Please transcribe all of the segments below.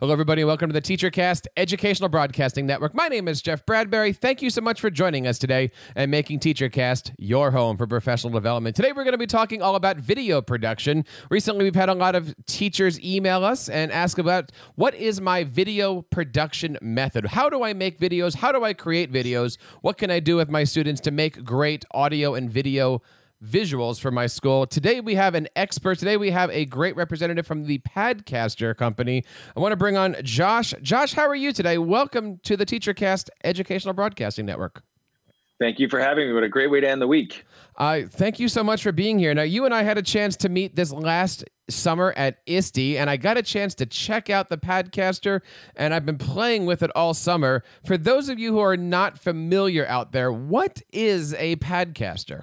Hello, everybody, and welcome to the TeacherCast Educational Broadcasting Network. My name is Jeff Bradbury. Thank you so much for joining us today and making TeacherCast your home for professional development. Today, we're going to be talking all about video production. Recently, we've had a lot of teachers email us and ask about, what is my video production method? How do I make videos? How do I create videos? What can I do with my students to make great audio and video visuals for my school? Today we have an expert. Today we have a great representative from the Padcaster company. I want to bring on Josh. Josh, how are you today? Welcome to the TeacherCast Educational Broadcasting Network. Thank you for having me. What a great way to end the week. Thank you so much for being here. Now, you and I had a chance to meet this last summer at ISTE, and I got a chance to check out the Padcaster, and I've been playing with it all summer. For those of you who are not familiar out there, what is a Padcaster?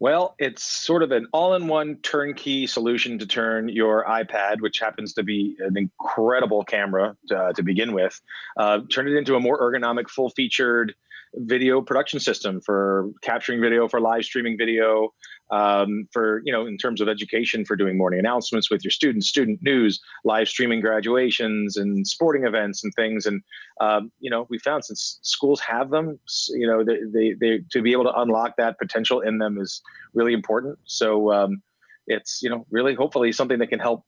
Well, it's sort of an all-in-one turnkey solution to turn your iPad, which happens to be an incredible camera to begin with, turn it into a more ergonomic, full-featured video production system for capturing video, for live streaming video, for, you know, in terms of education, for doing morning announcements with your students, student news, live streaming graduations and sporting events and things. And, you know, we found since schools have them, you know, they to be able to unlock that potential in them is really important. So it's, you know, really hopefully something that can help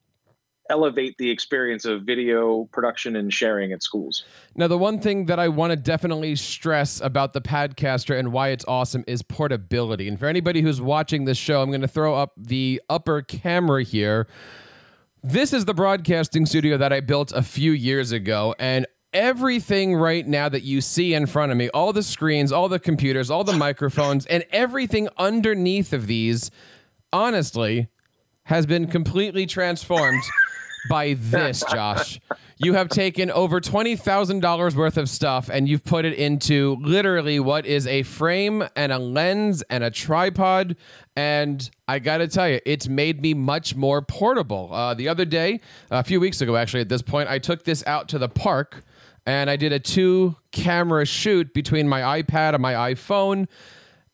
elevate the experience of video production and sharing at schools. Now, the one thing that I want to definitely stress about the Padcaster and why it's awesome is portability. And for anybody who's watching this show, I'm going to throw up the upper camera here. This is the broadcasting studio that I built a few years ago, and everything right now that you see in front of me, all the screens, all the computers, all the microphones, and everything underneath of these, honestly, has been completely transformed by this, Josh. You have taken over $20,000 worth of stuff and you've put it into literally what is a frame and a lens and a tripod. And I got to tell you, it's made me much more portable. The other day, a few weeks ago, actually, at this point, I took this out to the park and I did a 2-camera shoot between my iPad and my iPhone,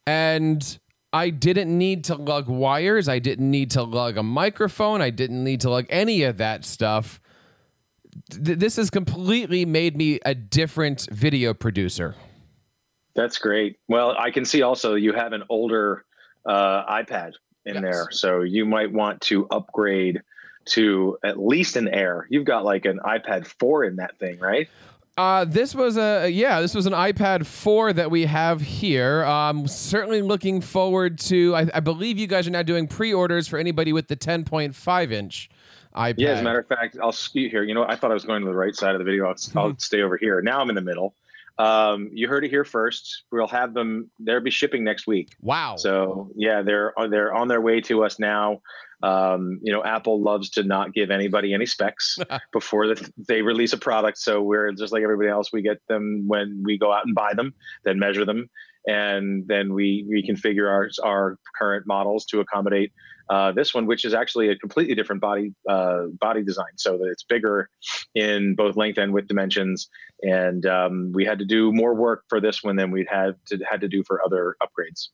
and I didn't need to lug wires. I didn't need to lug a microphone. I didn't need to lug any of that stuff. This has completely made me a different video producer. That's great. Well, I can see also you have an older iPad in there, so you might want to upgrade to at least an Air. You've got like an iPad 4 in that thing, right? This was an iPad 4 that we have here. Certainly looking forward to, I believe you guys are now doing pre-orders for anybody with the 10.5 inch iPad. Yeah, as a matter of fact, I'll scoot here. You know, I thought I was going to the right side of the video. I'll stay over here. Now I'm in the middle. You heard it here first. We'll have them. They'll be shipping next week. Wow. So yeah, they're on their way to us now. You know, Apple loves to not give anybody any specs before they release a product. So we're just like everybody else. We get them when we go out and buy them, then measure them, and then we reconfigure our current models to accommodate this one, which is actually a completely different body design, so that it's bigger in both length and width dimensions. And we had to do more work for this one than we'd had to do for other upgrades.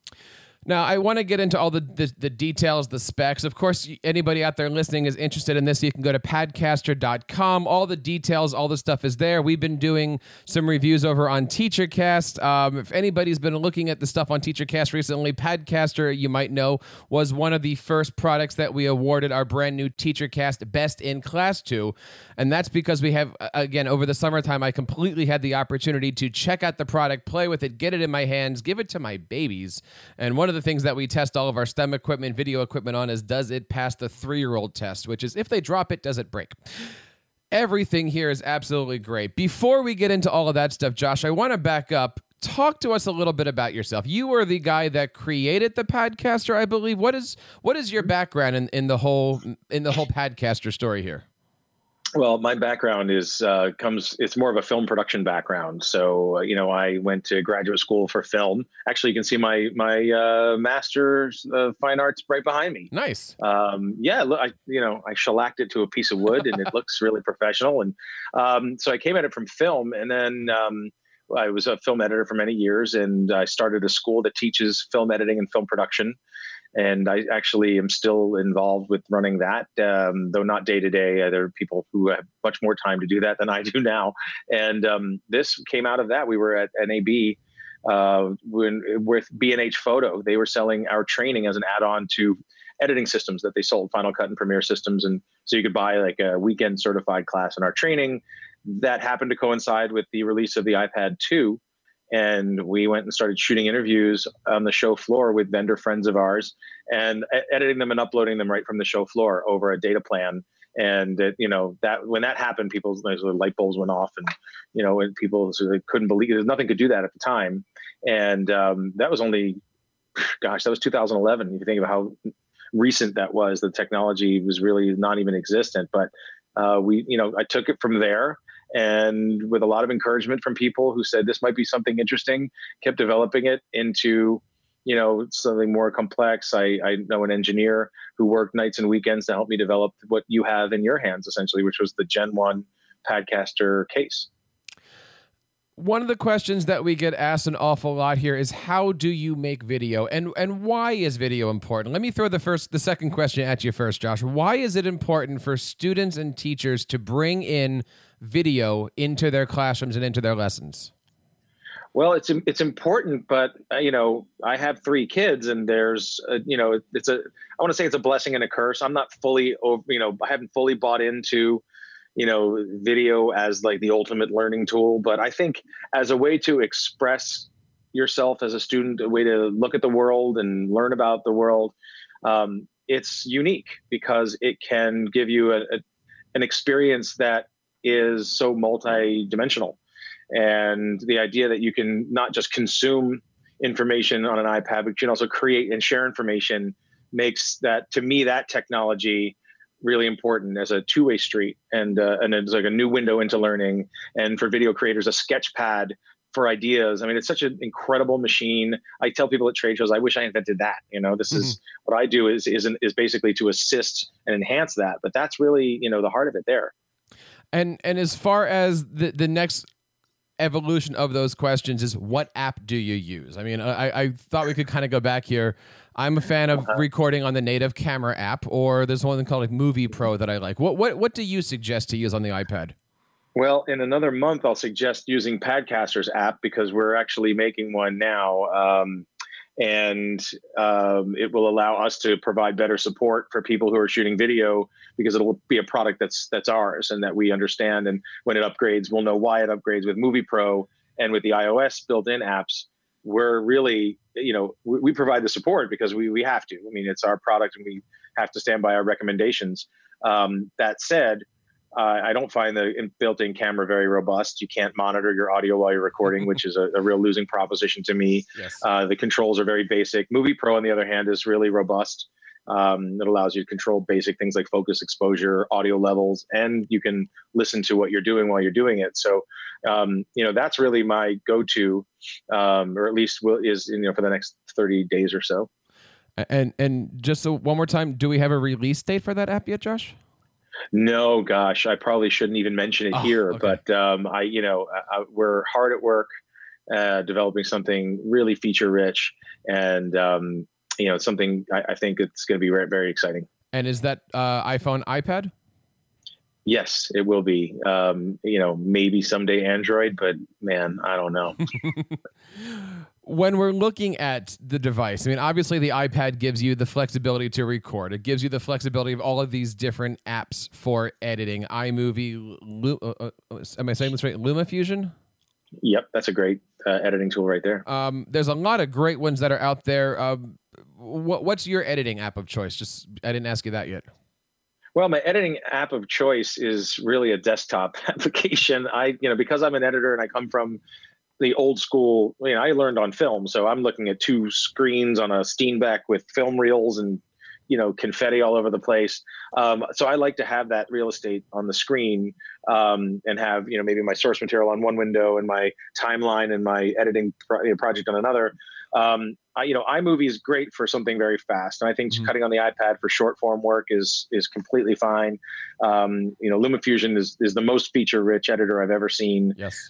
Now, I want to get into all the details, the specs. Of course, anybody out there listening is interested in this. You can go to padcaster.com. All the details, all the stuff is there. We've been doing some reviews over on TeacherCast. If anybody's been looking at the stuff on TeacherCast recently, Padcaster, you might know, was one of the first products that we awarded our brand new TeacherCast Best in Class to. And that's because we have, again, over the summertime, I completely had the opportunity to check out the product, play with it, get it in my hands, give it to my babies. And one of the things that we test all of our STEM equipment, video equipment on is, does it pass the 3-year-old test, which is if they drop it, does it break? Everything here is absolutely great. Before we get into all of that stuff, Josh, I want to back up. Talk to us a little bit about yourself. You were the guy that created the Padcaster, I believe. What is your background in the whole Padcaster story here? Well, my background is it's more of a film production background. So, you know, I went to graduate school for film. Actually, you can see my master's of fine arts right behind me. Nice. Yeah, look, I shellacked it to a piece of wood and it looks really professional. And so I came at it from film, and then I was a film editor for many years, and I started a school that teaches film editing and film production. And I actually am still involved with running that, though not day to day. There are people who have much more time to do that than I do now. And this came out of that. We were at NAB with B&H Photo. They were selling our training as an add-on to editing systems that they sold, Final Cut and Premiere systems. And so you could buy like a weekend certified class in our training. That happened to coincide with the release of the iPad 2. And we went and started shooting interviews on the show floor with vendor friends of ours and editing them and uploading them right from the show floor over a data plan. And, you know, that when that happened, people's light bulbs went off, and, you know, and people so they couldn't believe it. Nothing could do that at the time. And that was only, gosh, that was 2011. If you think of how recent that was, the technology was really not even existent. But we, you know, I took it from there. And with a lot of encouragement from people who said this might be something interesting, kept developing it into, you know, something more complex. I know an engineer who worked nights and weekends to help me develop what you have in your hands, essentially, which was the Gen 1 Padcaster case. One of the questions that we get asked an awful lot here is, how do you make video, and why is video important? Let me throw the second question at you first, Josh. Why is it important for students and teachers to bring in video into their classrooms and into their lessons? Well, it's important, but you know, I have three kids, and there's you know, I want to say it's a blessing and a curse. I'm not fully, you know, I haven't fully bought into, you know, video as like the ultimate learning tool, but I think as a way to express yourself as a student, a way to look at the world and learn about the world, it's unique because it can give you an experience that is so multi-dimensional. And the idea that you can not just consume information on an iPad, but you can also create and share information makes that, to me, that technology really important as a two-way street, and it's like a new window into learning, and for video creators, a sketch pad for ideas. I mean, it's such an incredible machine. I tell people at trade shows, I wish I invented that. You know, this is what I do is basically to assist and enhance that. But that's really, you know, the heart of it there. And as far as the next evolution of those questions is, what app do you use? I mean, I thought we could kind of go back here. I'm a fan of recording on the native camera app, or there's one called like Movie Pro that I like. What do you suggest to use on the iPad? Well, in another month, I'll suggest using Padcaster's app, because we're actually making one now. And it will allow us to provide better support for people who are shooting video, because it'll be a product that's ours and that we understand. And when it upgrades, we'll know why it upgrades. With Movie Pro and with the iOS built-in apps, we're really, you know, we provide the support because we have to. I mean, it's our product and we have to stand by our recommendations. That said, I don't find the built-in camera very robust. You can't monitor your audio while you're recording, which is a real losing proposition to me. Yes. The controls are very basic. Movie Pro, on the other hand, is really robust. It allows you to control basic things like focus, exposure, audio levels, and you can listen to what you're doing while you're doing it. So, you know, that's really my go-to, or at least is, you know, for the next 30 days or so. And just so one more time, do we have a release date for that app yet, Josh? No, gosh, I probably shouldn't even mention it here, okay. But we're hard at work developing something really feature rich, and you know, something I think it's going to be very, very exciting. And is that iPhone, iPad? Yes, it will be. You know, maybe someday Android, but man, I don't know. When we're looking at the device, I mean, obviously the iPad gives you the flexibility to record. It gives you the flexibility of all of these different apps for editing. iMovie, am I saying this right? LumaFusion? Yep, that's a great editing tool right there. There's a lot of great ones that are out there. What's your editing app of choice? Just, I didn't ask you that yet. Well, my editing app of choice is really a desktop application. Because I'm an editor and I come from the old school, you know, I learned on film. So I'm looking at two screens on a Steenbeck with film reels and, you know, confetti all over the place. So I like to have that real estate on the screen, and have, you know, maybe my source material on one window and my timeline and my editing project on another. you know, iMovie is great for something very fast, and I think cutting on the iPad for short form work is completely fine. You know, LumaFusion is the most feature rich editor I've ever seen. Yes.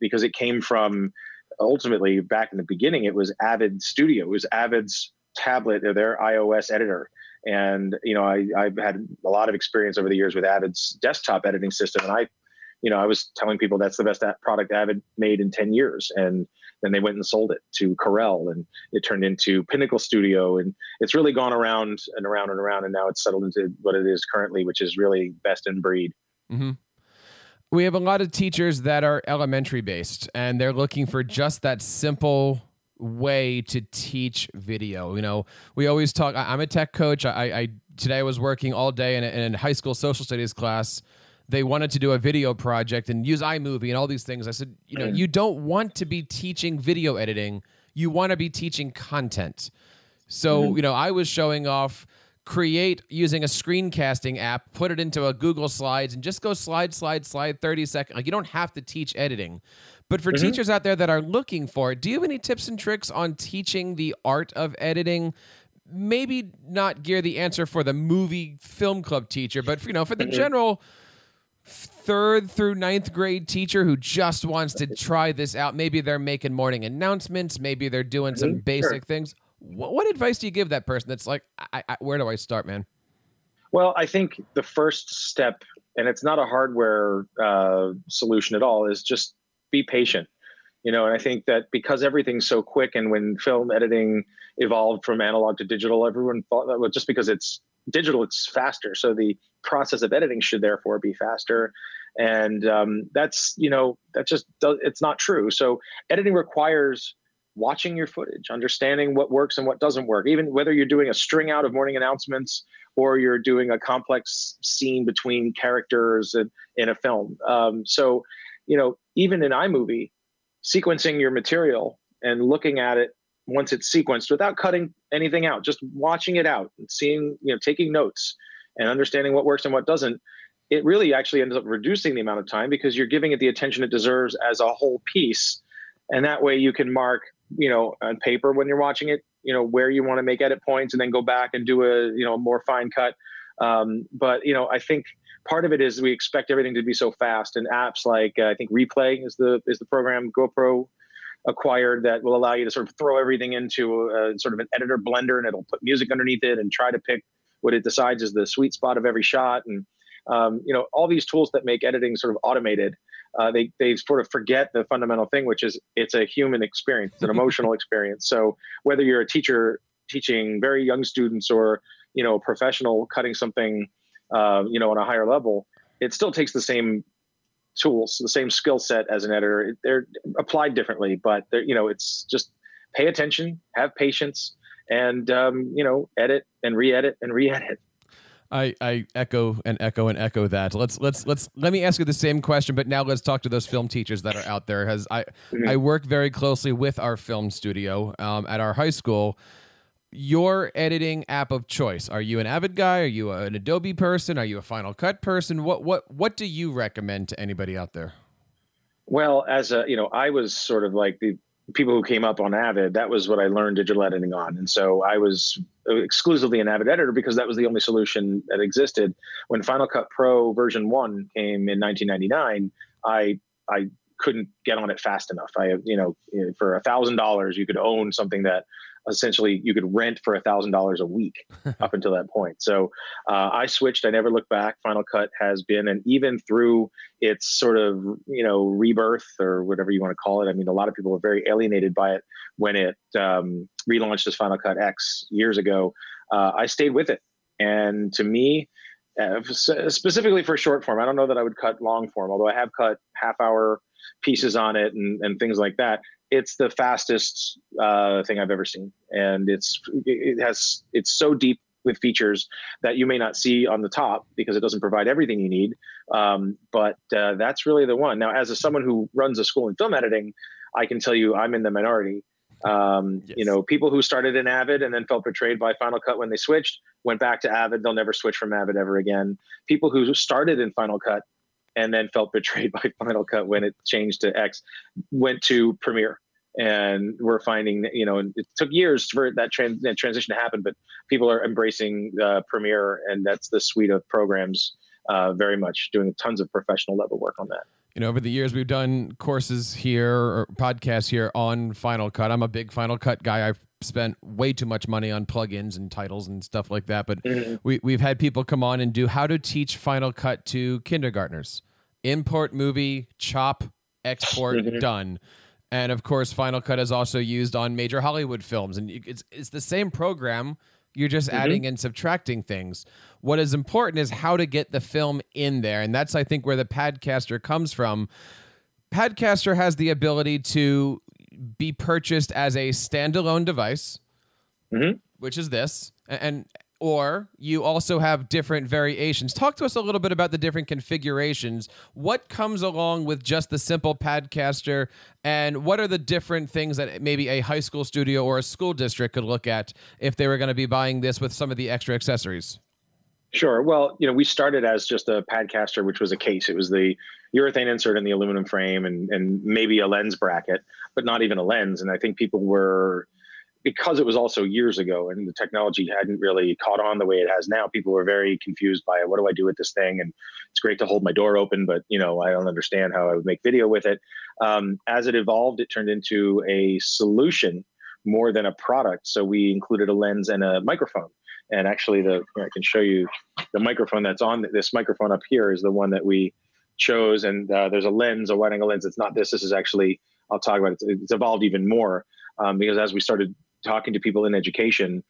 Because it came from, ultimately, back in the beginning, it was Avid Studio. It was Avid's tablet or their iOS editor. And, you know, I've had a lot of experience over the years with Avid's desktop editing system. And I was telling people that's the best product Avid made in 10 years. And then they went and sold it to Corel, and it turned into Pinnacle Studio. And it's really gone around and around and around. And now it's settled into what it is currently, which is really best in breed. Mm-hmm. We have a lot of teachers that are elementary based, and they're looking for just that simple way to teach video. You know, we always talk, I'm a tech coach. Today I was working all day in a high school social studies class. They wanted to do a video project and use iMovie and all these things. I said, you know, you don't want to be teaching video editing. You want to be teaching content. So, you know, I was showing off Create using a screencasting app, put it into a Google Slides, and just go slide, 30 seconds. Like, you don't have to teach editing. But for teachers out there that are looking for it, do you have any tips and tricks on teaching the art of editing? Maybe not gear the answer for the movie film club teacher, but, you know, for the general 3rd through 9th grade teacher who just wants to try this out. Maybe they're making morning announcements. Maybe they're doing some basic things. What advice do you give that person that's like, where do I start, man? Well, I think the first step, and it's not a hardware solution at all, is just be patient. You know, and I think that because everything's so quick, and when film editing evolved from analog to digital, everyone thought that, well, just because it's digital, it's faster. So the process of editing should therefore be faster. And it's not true. So editing requires watching your footage, understanding what works and what doesn't work, even whether you're doing a string out of morning announcements or you're doing a complex scene between characters in a film. So, you know, even in iMovie, sequencing your material and looking at it once it's sequenced without cutting anything out, just watching it out and seeing, you know, taking notes and understanding what works and what doesn't, it really actually ends up reducing the amount of time because you're giving it the attention it deserves as a whole piece. And that way you can mark, you know, on paper when you're watching it, you know, where you want to make edit points and then go back and do a, you know, more fine cut. But, you know, I think part of it is we expect everything to be so fast, and apps like I think Replay is the program GoPro acquired that will allow you to sort of throw everything into a sort of an editor blender, and it'll put music underneath it and try to pick what it decides is the sweet spot of every shot. And, you know, all these tools that make editing sort of automated, they sort of forget the fundamental thing, which is it's a human experience, it's an emotional experience. So whether you're a teacher teaching very young students or, you know, a professional cutting something, you know, on a higher level, it still takes the same tools, the same skill set as an editor. They're applied differently, but you know, it's just pay attention, have patience, and, you know, edit and re-edit and re-edit. I echo that. Let me ask you the same question, but now let's talk to those film teachers that are out there. I work very closely with our film studio at our high school. Your editing app of choice. Are you an Avid guy? Are you an Adobe person? Are you a Final Cut person? What do you recommend to anybody out there? Well, as a, you know, I was sort of like the people who came up on Avid. That was what I learned digital editing on. And so I was exclusively an Avid editor because that was the only solution that existed. When Final Cut Pro version 1 came in 1999, I couldn't get on it fast enough. I, you know, for $1,000, you could own something that essentially you could rent for $1,000 a week up until that point. So I switched. I never looked back. Final Cut has been, and even through its sort of, you know, rebirth or whatever you want to call it. I mean, a lot of people were very alienated by it when it relaunched as Final Cut X years ago. I stayed with it. And to me, specifically for short form, I don't know that I would cut long form, although I have cut half-hour pieces on it and things like that. It's the fastest thing I've ever seen, and it's so deep with features that you may not see on the top because it doesn't provide everything you need. But that's really the one. Now, as someone who runs a school in film editing, I can tell you I'm in the minority. Yes. You know, people who started in Avid and then felt betrayed by Final Cut when they switched, went back to Avid. They'll never switch from Avid ever again. People who started in Final Cut and then felt betrayed by Final Cut when it changed to X, went to Premiere And we're finding that, you know, it took years for that transition to happen, but people are embracing Premiere, and that's the suite of programs very much, doing tons of professional level work on that. You know, over the years, we've done courses here or podcasts here on Final Cut. I'm a big Final Cut guy. I've spent way too much money on plugins and titles and stuff like that. But we've had people come on and do how to teach Final Cut to kindergartners. Import movie, chop, export, done. And of course, Final Cut is also used on major Hollywood films. And it's the same program. You're just adding and subtracting things. What is important is how to get the film in there. And that's, I think, where the Padcaster comes from. Padcaster has the ability to be purchased as a standalone device, which is this. And or you also have different variations. Talk to us a little bit about the different configurations. What comes along with just the simple Padcaster, and what are the different things that maybe a high school studio or a school district could look at if they were going to be buying this with some of the extra accessories? Sure. Well, you know, we started as just a Padcaster, which was a case. It was the urethane insert in the aluminum frame and maybe a lens bracket, but not even a lens. And I think people were... because it was also years ago and the technology hadn't really caught on the way it has now, people were very confused by what do I do with this thing? And it's great to hold my door open, but you know, I don't understand how I would make video with it. As it evolved, it turned into a solution more than a product. So we included a lens and a microphone. And actually I can show you the microphone that's on this microphone up here is the one that we chose. And there's a lens, a wide angle lens. It's not this, this is actually, I'll talk about it. It's evolved even more because as we started talking to people in education,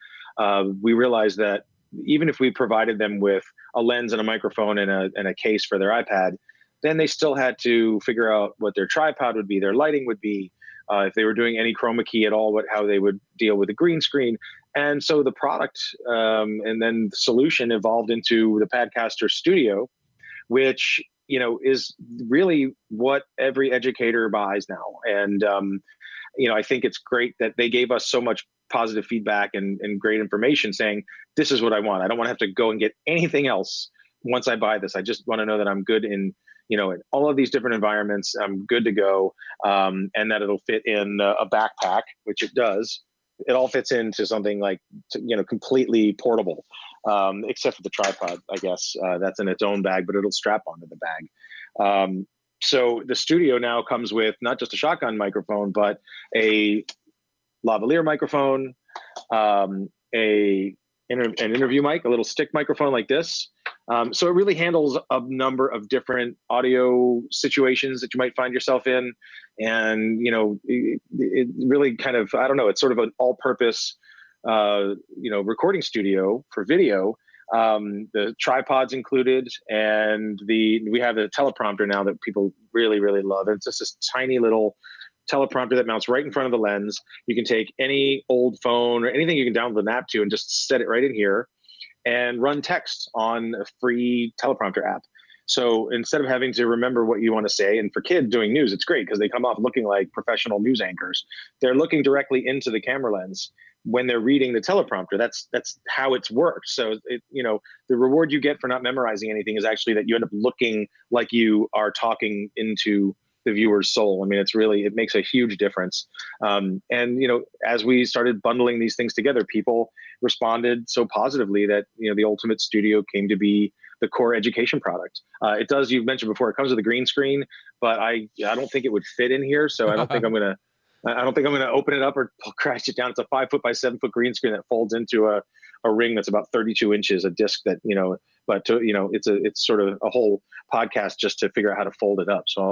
we realized that even if we provided them with a lens and a microphone and a case for their iPad, then they still had to figure out what their tripod would be, their lighting would be, if they were doing any chroma key at all, how they would deal with a green screen. And so the product and then the solution evolved into the Padcaster Studio, which you know is really what every educator buys now. And you know, I think it's great that they gave us so much positive feedback and great information saying, this is what I want. I don't want to have to go and get anything else once I buy this. I just want to know that I'm good in, you know, in all of these different environments. I'm good to go and that it'll fit in a backpack, which it does. It all fits into something like, you know, completely portable, except for the tripod, I guess. That's in its own bag, but it'll strap onto the bag. So the studio now comes with not just a shotgun microphone, but a lavalier microphone, an interview mic, a little stick microphone like this. So it really handles a number of different audio situations that you might find yourself in. And, you know, it really kind of, I don't know, it's sort of an all-purpose, you know, recording studio for video. The tripod's included, and we have a teleprompter now that people really, really love. It's just this tiny little teleprompter that mounts right in front of the lens. You can take any old phone or anything you can download an app to and just set it right in here and run text on a free teleprompter app. So instead of having to remember what you want to say, and for kids doing news, it's great because they come off looking like professional news anchors. They're looking directly into the camera lens when they're reading the teleprompter. That's how it's worked. So it, you know, the reward you get for not memorizing anything is actually that you end up looking like you are talking into the viewer's soul. I mean, it makes a huge difference. And, you know, as we started bundling these things together, people responded so positively that, you know, the Ultimate Studio came to be the core education product. It does, you've mentioned before, it comes with a green screen, but I don't think it would fit in here. So I don't think I'm going to open it up or crash it down. It's a 5-foot by 7-foot green screen that folds into a ring that's about 32 inches, a disc that, you know, but to, you know, it's sort of a whole podcast just to figure out how to fold it up. So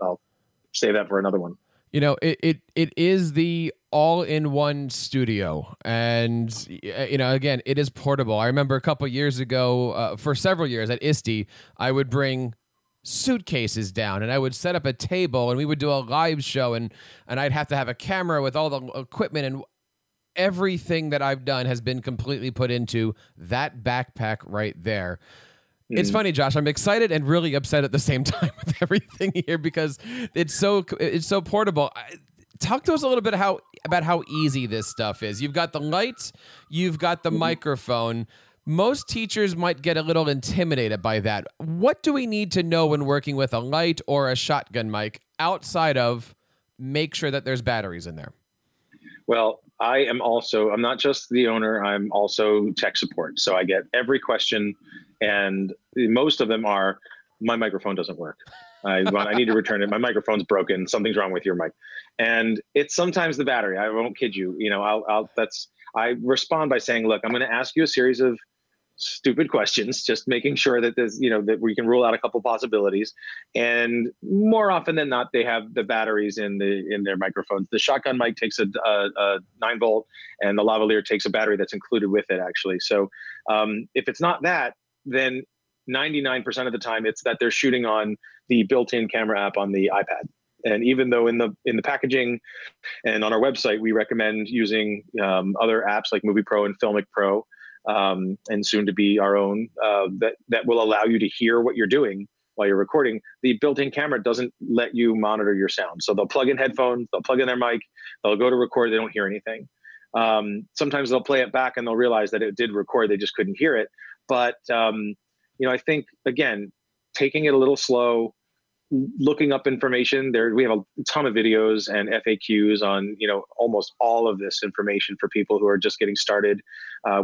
I'll save that for another one. You know, it is the all-in-one studio. And, you know, again, it is portable. I remember a couple of years ago, for several years at ISTE, I would bring suitcases down and I would set up a table and we would do a live show and I'd have to have a camera with all the equipment, and everything that I've done has been completely put into that backpack right there. It's funny, Josh, I'm excited and really upset at the same time with everything here because it's so portable. Talk to us a little bit about how easy this stuff is. You've got the lights, you've got the microphone. Most teachers might get a little intimidated by that. What do we need to know when working with a light or a shotgun mic outside of make sure that there's batteries in there? Well, I am also, I'm not just the owner, I'm also tech support. So I get every question, and most of them are, my microphone doesn't work. I need to return it. My microphone's broken. Something's wrong with your mic. And it's sometimes the battery. I won't kid you. You know, I respond by saying, look, I'm going to ask you a series of stupid questions, just making sure that there's, you know, that we can rule out a couple possibilities. And more often than not, they have the batteries in their microphones. The shotgun mic takes a 9-volt, and the lavalier takes a battery that's included with it, actually. So if it's not that, then 99% of the time it's that they're shooting on the built-in camera app on the iPad. And even though in the packaging and on our website, we recommend using other apps like Movie Pro and Filmic Pro, and soon to be our own, that will allow you to hear what you're doing while you're recording, the built-in camera doesn't let you monitor your sound. So they'll plug in headphones, they'll plug in their mic, they'll go to record, they don't hear anything. Sometimes they'll play it back and they'll realize that it did record, they just couldn't hear it. But, you know, I think, again, taking it a little slow, looking up information there. We have a ton of videos and FAQs on, you know, almost all of this information for people who are just getting started.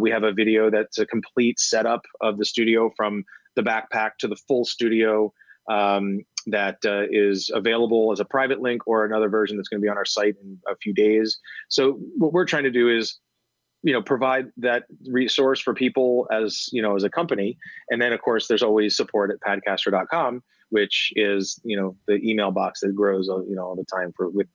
We have a video that's a complete setup of the studio from the backpack to the full studio that is available as a private link or another version that's going to be on our site in a few days. So what we're trying to do is, you know, provide that resource for people as, you know, as a company. And then of course there's always support at padcaster.com, which is, you know, the email box that grows, you know, all the time for with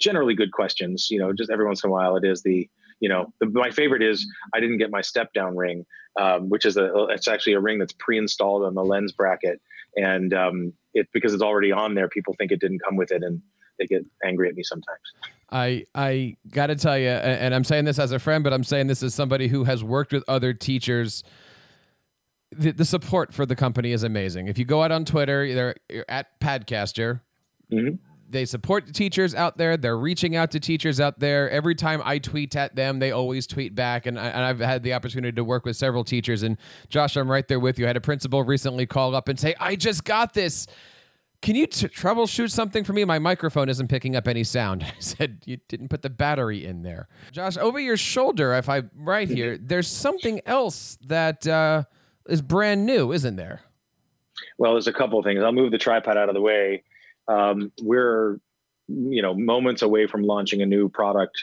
generally good questions. You know, just every once in a while it is the, you know, my favorite is I didn't get my step down ring, which is it's actually a ring that's pre-installed on the lens bracket. And because it's already on there, people think it didn't come with it, and they get angry at me sometimes. I got to tell you, and I'm saying this as a friend, but I'm saying this as somebody who has worked with other teachers. The support for the company is amazing. If you go out on Twitter, they're at Padcaster. Mm-hmm. They support the teachers out there. They're reaching out to teachers out there. Every time I tweet at them, they always tweet back. And I've had the opportunity to work with several teachers. And Josh, I'm right there with you. I had a principal recently call up and say, I just got this. Can you troubleshoot something for me? My microphone isn't picking up any sound. I said, you didn't put the battery in there. Josh, over your shoulder, if I'm right here, there's something else that is brand new, isn't there? Well, there's a couple of things. I'll move the tripod out of the way. We're, you know, moments away from launching a new product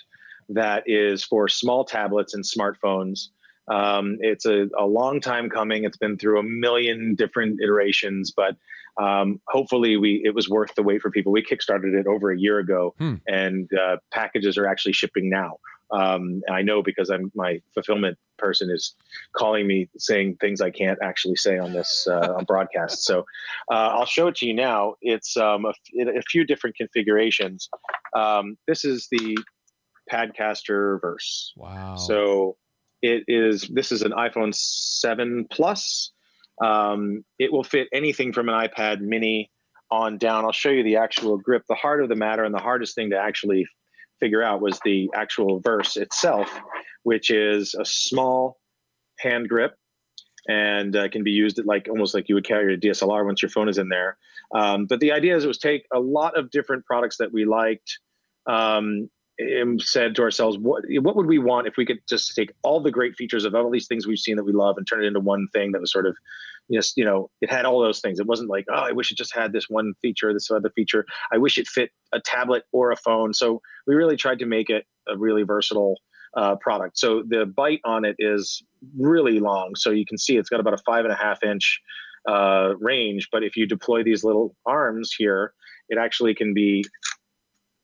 that is for small tablets and smartphones. It's a long time coming. It's been through a million different iterations, but hopefully it was worth the wait for people. We kickstarted it over a year ago, and packages are actually shipping now. And I know because my fulfillment person is calling me saying things I can't actually say on this on broadcast. So I'll show it to you now. It's a few different configurations. This is the Padcaster Verse. Wow. So this is an iPhone 7 Plus. It will fit anything from an iPad mini on down. I'll show you the actual grip. The heart of the matter and the hardest thing to actually figure out was the actual Verse itself, which is a small hand grip and can be used almost like you would carry a DSLR once your phone is in there. But the idea is it was take a lot of different products that we liked, and said to ourselves, what would we want if we could just take all the great features of all these things we've seen that we love and turn it into one thing that was sort of, just, you know, it had all those things. It wasn't like, oh, I wish it just had this one feature, this other feature. I wish it fit a tablet or a phone. So we really tried to make it a really versatile product. So the bite on it is really long. So you can see it's got about a 5.5-inch range. But if you deploy these little arms here, it actually can be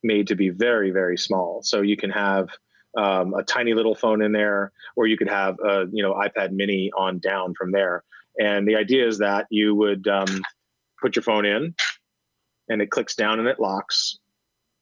made to be very, very small. So you can have a tiny little phone in there, or you could have a, you know, iPad mini on down from there. And the idea is that you would put your phone in and it clicks down and it locks.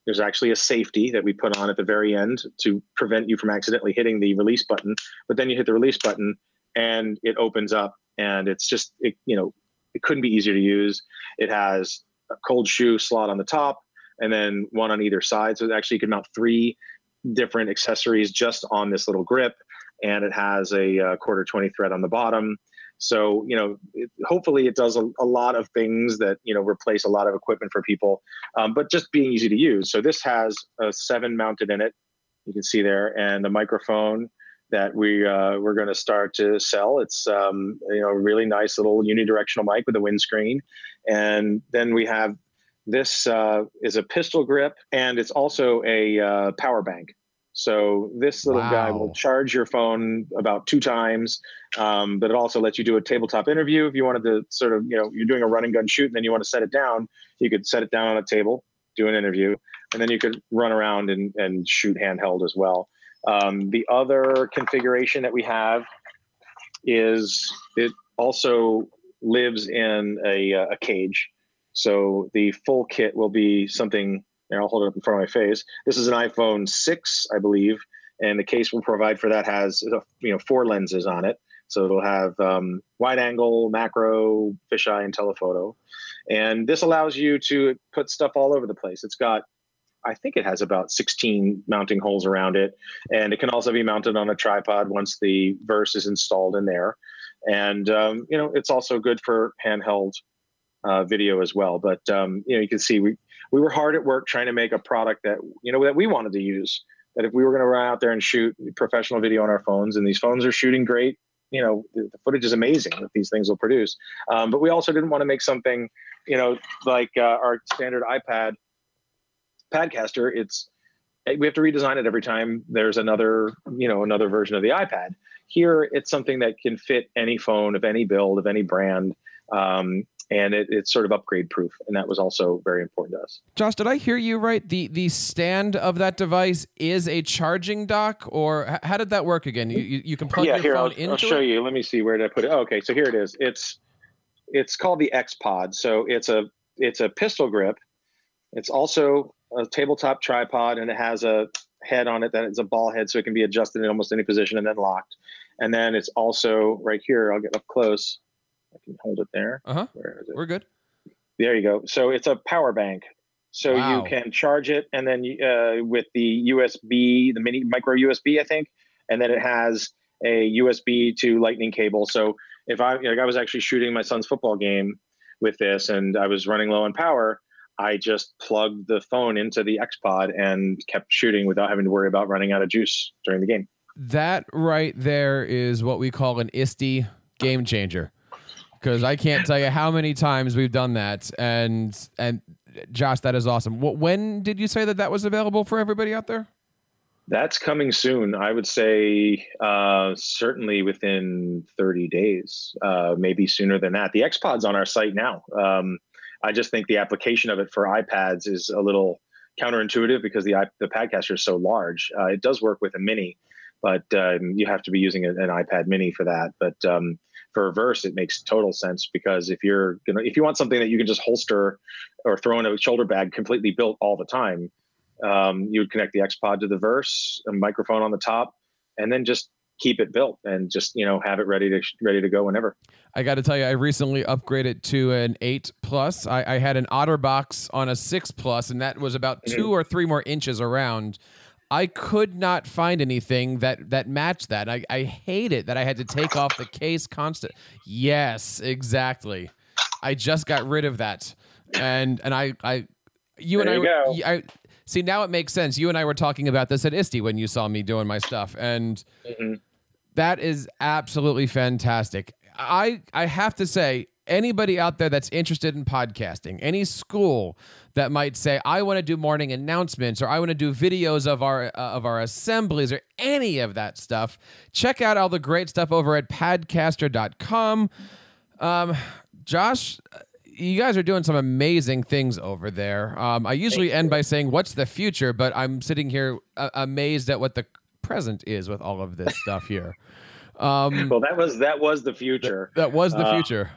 There's actually a safety that we put on at the very end to prevent you from accidentally hitting the release button, but then you hit the release button and it opens up, and it's just, you know, it couldn't be easier to use. It has a cold shoe slot on the top, and then one on either side. So actually you can mount 3 different accessories just on this little grip, and it has a 1/4-20 thread on the bottom. So, you know, hopefully it does a lot of things that, you know, replace a lot of equipment for people, but just being easy to use. So this has a 7 mounted in it, you can see there, and a microphone that we're going to start to sell. It's, you know, a really nice little unidirectional mic with a windscreen. And then we have this is a pistol grip, and it's also a power bank. So this little guy will charge your phone about 2 times, but it also lets you do a tabletop interview. If you wanted to sort of, you know, you're doing a run and gun shoot and then you want to set it down, you could set it down on a table, do an interview, and then you could run around and shoot handheld as well. The other configuration that we have is it also lives in a cage. So the full kit will be something, and I'll hold it up in front of my face. This is an iPhone 6, I believe, and the case we'll provide for that has, you know, 4 lenses on it. So it'll have wide angle, macro, fisheye, and telephoto. And this allows you to put stuff all over the place. It's got, I think it has about 16 mounting holes around it. And it can also be mounted on a tripod once the Verse is installed in there. And, you know, it's also good for handheld video as well. But, you know, you can see we were hard at work trying to make a product that, you know, that we wanted to use, that if we were going to run out there and shoot professional video on our phones, and these phones are shooting great, you know, the footage is amazing that these things will produce. But we also didn't want to make something, you know, like our standard iPad Padcaster. We have to redesign it every time there's another, you know, another version of the iPad. Here, it's something that can fit any phone of any build, of any brand. And it's sort of upgrade proof. And that was also very important to us. Josh, did I hear you right? The stand of that device is a charging dock, or how did that work again? You can plug your phone into it? Yeah, here, I'll show you. Let me see. Where did I put it? Oh, okay, so here it is. It's called the X-Pod. So it's a pistol grip. It's also a tabletop tripod, and it has a head on it that is a ball head, so it can be adjusted in almost any position and then locked. And then it's also right here. I'll get up close. I can hold it there. Uh-huh. Where is it? We're good. There you go. So it's a power bank. So you can charge it, and then with the USB, the micro USB, I think, and then it has a USB to lightning cable. So if I was actually shooting my son's football game with this, and I was running low on power, I just plugged the phone into the X-Pod and kept shooting without having to worry about running out of juice during the game. That right there is what we call an ISTE game changer. Because I can't tell you how many times we've done that. And Josh, that is awesome. When did you say that was available for everybody out there? That's coming soon. I would say certainly within 30 days, maybe sooner than that. The X-Pod's on our site now. I just think the application of it for iPads is a little counterintuitive because the Padcaster is so large. It does work with a Mini, but you have to be using an iPad Mini for that. But for Verse, it makes total sense, because if you want something that you can just holster or throw in a shoulder bag completely built all the time, you would connect the X-Pod to the Verse, a microphone on the top, and then just keep it built and just, you know, have it ready to go whenever. I got to tell you, I recently upgraded to an 8+. I had an OtterBox on a 6+, and that was about 2 or 3 more inches around. I could not find anything that matched that. I hate it that I had to take off the case constant. Yes, exactly. I just got rid of that. And I you there and you I go. I see, now it makes sense. You and I were talking about this at ISTE when you saw me doing my stuff, and that is absolutely fantastic. I have to say, anybody out there that's interested in podcasting, any school that might say, I want to do morning announcements, or I want to do videos of our assemblies, or any of that stuff, check out all the great stuff over at padcaster.com. Josh, you guys are doing some amazing things over there. I usually end by saying, what's the future? But I'm sitting here amazed at what the present is with all of this stuff here. Well, that was the future. That was the future.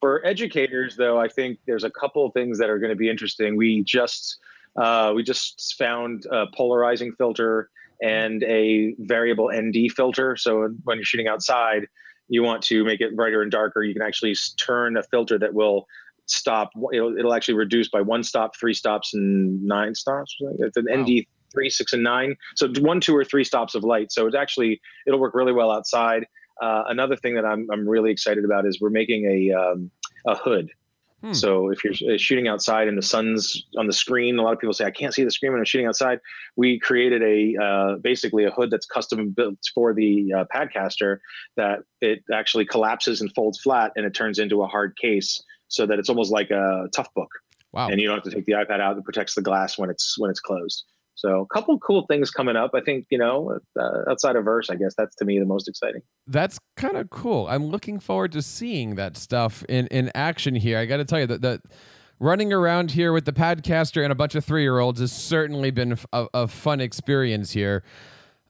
For educators, though, I think there's a couple of things that are going to be interesting. We just found a polarizing filter and a variable ND filter. So when you're shooting outside, you want to make it brighter and darker. You can actually turn a filter that will stop. It'll actually reduce by 1 stop, 3 stops, and 9 stops. It's an ND 3, 6, and 9. So 1, 2, or 3 stops of light. So it'll work really well outside. Another thing that I'm really excited about is we're making a hood. So if you're shooting outside and the sun's on the screen, a lot of people say, I can't see the screen when I'm shooting outside. We created basically a hood that's custom built for the Padcaster, that it actually collapses and folds flat and it turns into a hard case so that it's almost like a Toughbook. Wow. And you don't have to take the iPad out. It protects the glass when it's closed. So a couple of cool things coming up. I think, outside of Verse, I guess that's to me the most exciting. That's kind of cool. I'm looking forward to seeing that stuff in action here. I got to tell you that running around here with the Padcaster and a bunch of 3-year-olds has certainly been a fun experience here.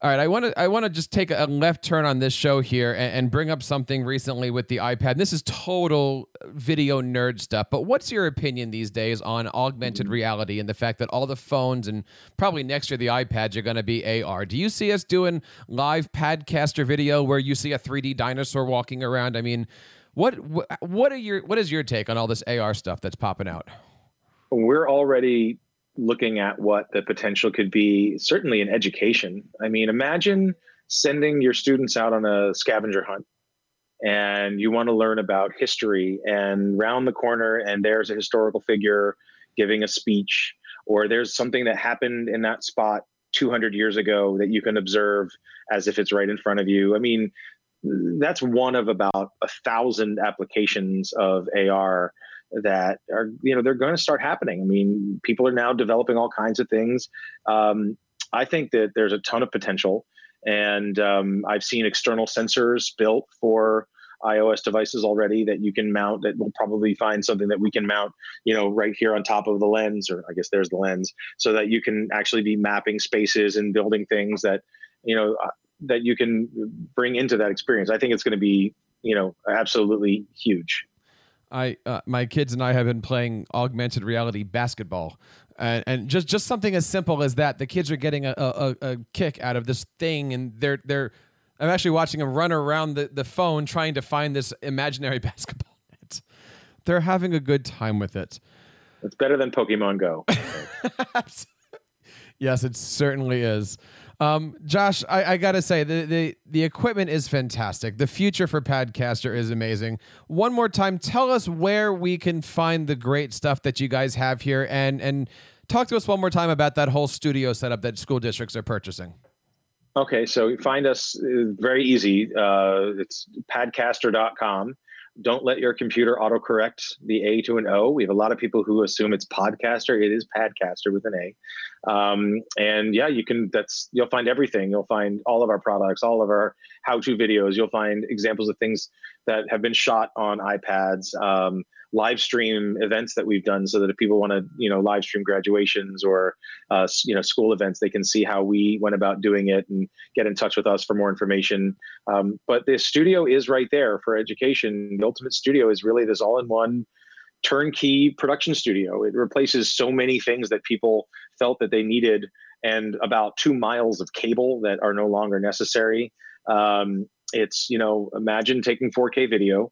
All right, I want to just take a left turn on this show here and bring up something recently with the iPad. And this is total video nerd stuff, but what's your opinion these days on augmented reality and the fact that all the phones and probably next year the iPads are going to be AR? Do you see us doing live Padcaster video where you see a 3D dinosaur walking around? I mean, what is your take on all this AR stuff that's popping out? We're already looking at what the potential could be, certainly in education. I mean, imagine sending your students out on a scavenger hunt and you want to learn about history, and round the corner and there's a historical figure giving a speech, or there's something that happened in that spot 200 years ago that you can observe as if it's right in front of you. I mean, that's one of about 1,000 applications of AR that are, they're going to start happening. I mean, people are now developing all kinds of things. I think that there's a ton of potential, and I've seen external sensors built for iOS devices already that you can mount, that we'll probably find something that we can mount, right here on top of the lens, or I guess there's the lens, so that you can actually be mapping spaces and building things that, that you can bring into that experience. I think it's going to be, absolutely huge. My kids and I have been playing augmented reality basketball, and just something as simple as that. The kids are getting a kick out of this thing, and they're. I'm actually watching them run around the phone trying to find this imaginary basketball net. They're having a good time with it. It's better than Pokemon Go. Yes, it certainly is. Josh, I got to say, the equipment is fantastic. The future for Padcaster is amazing. One more time, tell us where we can find the great stuff that you guys have here, and talk to us one more time about that whole studio setup that school districts are purchasing. Okay, so you find us very easy. It's padcaster.com. Don't let your computer autocorrect the A to an O. We have a lot of people who assume it's Podcaster. It is Padcaster with an A. And yeah, you'll find everything. You'll find all of our products, all of our how-to videos. You'll find examples of things that have been shot on iPads, live stream events that we've done, so that if people want to, live stream graduations or, school events, they can see how we went about doing it and get in touch with us for more information. But the studio is right there for education. The Ultimate Studio is really this all-in-one turnkey production studio. It replaces so many things that people felt that they needed, and about 2 miles of cable that are no longer necessary. It's, imagine taking 4K video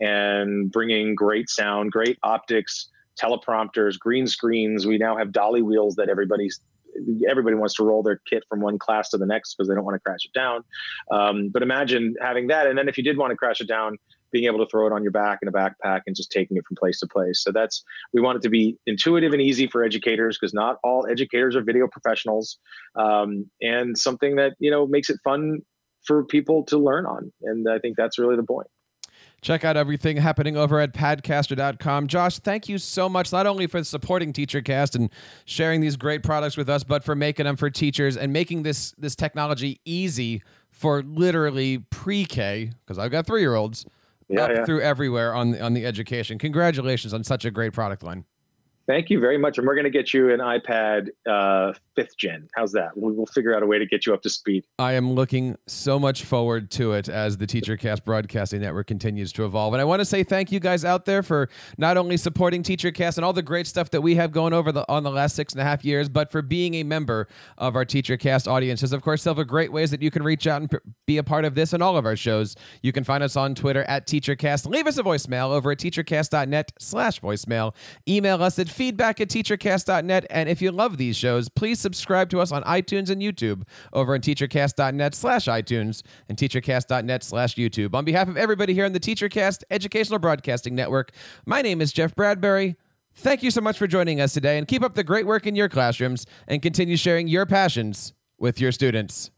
and bringing great sound, great optics, teleprompters, green screens. We now have dolly wheels that everybody wants to roll their kit from one class to the next because they don't want to crash it down. But imagine having that. And then if you did want to crash it down, being able to throw it on your back in a backpack and just taking it from place to place. So we want it to be intuitive and easy for educators, because not all educators are video professionals, and something that, makes it fun for people to learn on. And I think that's really the point. Check out everything happening over at Padcaster.com. Josh, thank you so much, not only for supporting TeacherCast and sharing these great products with us, but for making them for teachers and making this technology easy for literally pre-K, because I've got 3-year-olds, through everywhere on the education. Congratulations on such a great product line. Thank you very much. And we're going to get you an iPad 5th gen. How's that? We'll figure out a way to get you up to speed. I am looking so much forward to it as the TeacherCast Broadcasting Network continues to evolve. And I want to say thank you guys out there for not only supporting TeacherCast and all the great stuff that we have going over on the last 6.5 years, but for being a member of our TeacherCast audiences. Of course, several great ways that you can reach out and be a part of this and all of our shows. You can find us on Twitter at TeacherCast. Leave us a voicemail over at TeacherCast.net/voicemail. Email us at feedback@teachercast.net. And if you love these shows, please subscribe to us on iTunes and YouTube over on teachercast.net/iTunes and teachercast.net/YouTube. On behalf of everybody here on the TeacherCast Educational Broadcasting Network, my name is Jeff Bradbury. Thank you so much for joining us today, and keep up the great work in your classrooms and continue sharing your passions with your students.